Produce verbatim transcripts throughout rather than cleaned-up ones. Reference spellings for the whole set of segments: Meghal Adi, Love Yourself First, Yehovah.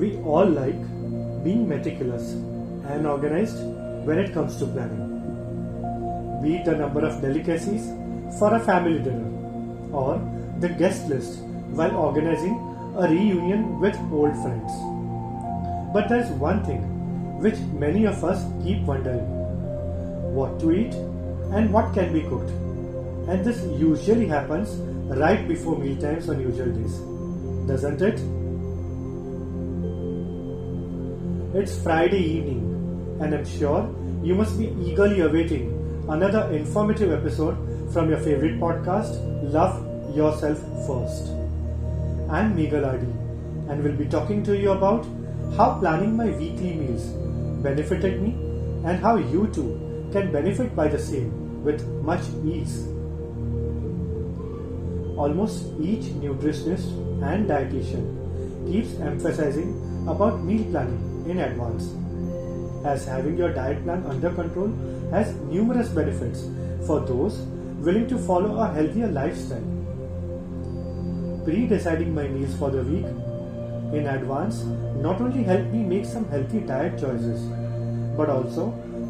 We all like being meticulous and organized when it comes to planning. Be it the number of delicacies for a family dinner or the guest list while organizing a reunion with old friends. But there's one thing which many of us keep wondering: what to eat and what can be cooked. And this usually happens right before meal times on usual days, doesn't it? It's Friday evening, and I'm sure you must be eagerly awaiting another informative episode from your favorite podcast, Love Yourself First. I'm Meghal Adi, and will be talking to you about how planning my weekly meals benefited me and how you too can benefit by the same with much ease. Almost each nutritionist and dietitian keeps emphasizing about meal planning in advance, as having your diet plan under control has numerous benefits for those willing to follow a healthier lifestyle. Pre-deciding my meals for the week in advance not only helped me make some healthy diet choices, but also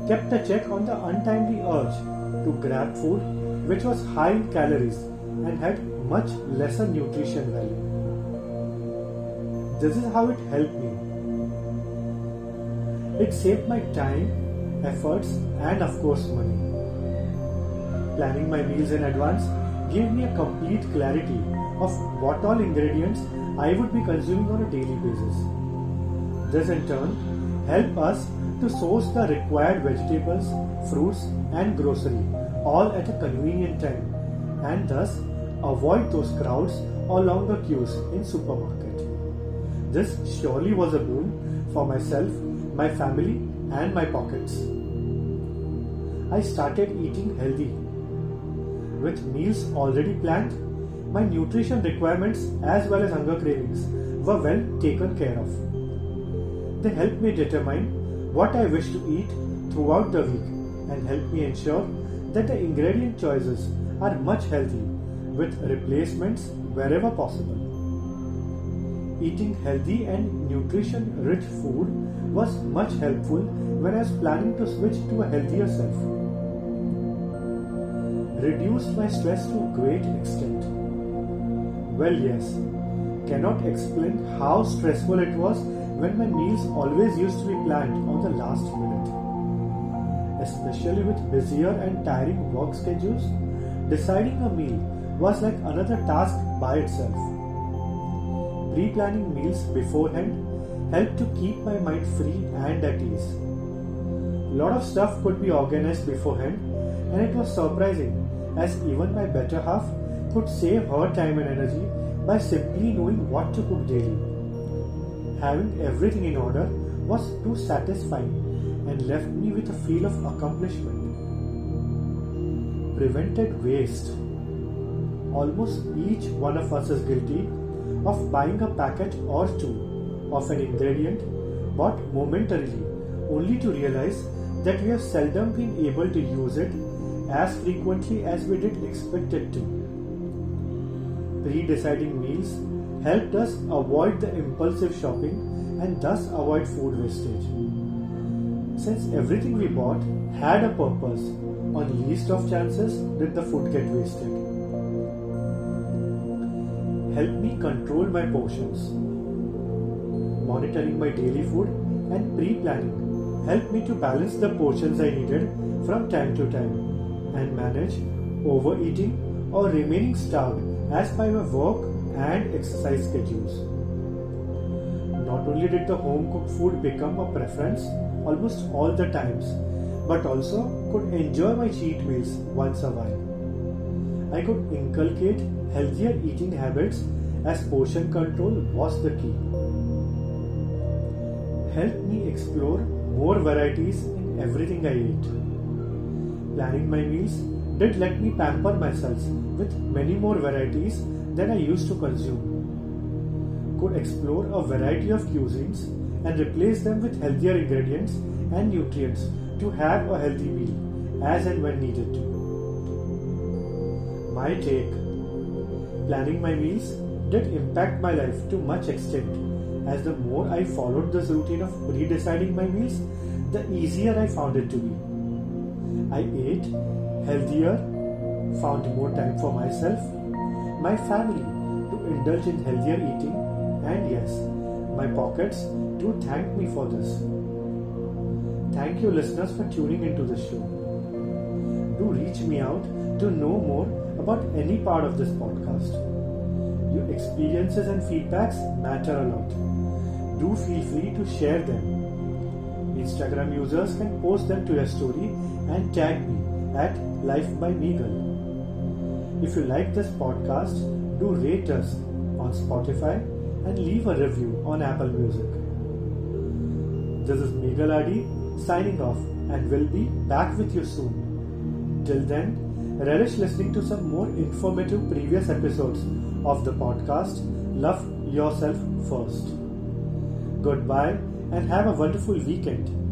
kept a check on the untimely urge to grab food which was high in calories and had much lesser nutrition value. This is how it helped me. It saved my time, efforts, and of course money. Planning my meals in advance gave me a complete clarity of what all ingredients I would be consuming on a daily basis. This in turn helped us to source the required vegetables, fruits and grocery all at a convenient time, and thus avoid those crowds or longer queues in supermarket. This surely was a boon for myself, my family and my pockets. I started eating healthy. With meals already planned, my nutrition requirements as well as hunger cravings were well taken care of. They helped me determine what I wish to eat throughout the week and helped me ensure that the ingredient choices are much healthy with replacements wherever possible. Eating healthy and nutrition-rich food was much helpful when I was planning to switch to a healthier self. Reduced my stress to a great extent. Well, yes, cannot explain how stressful it was when my meals always used to be planned on the last minute. Especially with busier and tiring work schedules, deciding a meal was like another task by itself. Pre-planning meals beforehand helped to keep my mind free and at ease. Lot of stuff could be organized beforehand, and it was surprising as even my better half could save her time and energy by simply knowing what to cook daily. Having everything in order was too satisfying and left me with a feel of accomplishment. Prevented waste. Almost each one of us is guilty of buying a packet or two of an ingredient bought momentarily only to realize that we have seldom been able to use it as frequently as we did expect it to. Pre-deciding meals helped us avoid the impulsive shopping and thus avoid food wastage. Since everything we bought had a purpose, on least of chances did the food get wasted. Helped me control my portions. Monitoring my daily food and pre-planning helped me to balance the portions I needed from time to time and manage overeating or remaining starved as by my work and exercise schedules. Not only did the home-cooked food become a preference almost all the times, but also could enjoy my cheat meals once a while. I could inculcate healthier eating habits as portion control was the key. Helped me explore more varieties in everything I ate. Planning my meals did let me pamper myself with many more varieties than I used to consume. Could explore a variety of cuisines and replace them with healthier ingredients and nutrients to have a healthy meal as and when needed to. My take: planning my meals did impact my life to much extent as the more I followed this routine of pre-deciding my meals, the easier I found it to be. I ate healthier, found more time for myself, my family to indulge in healthier eating, and yes, my pockets to thank me for this. Thank you, listeners, for tuning into this show. Do reach me out to know more about any part of this podcast. Your experiences and feedbacks matter a lot. Do feel free to share them. Instagram users can post them to your story and tag me at Life by Meghal. If you like this podcast, do rate us on Spotify and leave a review on Apple Music. This is Meghal Adi signing off, and will be back with you soon. Till then, relish listening to some more informative previous episodes of the podcast Love Yourself First. Goodbye and have a wonderful weekend.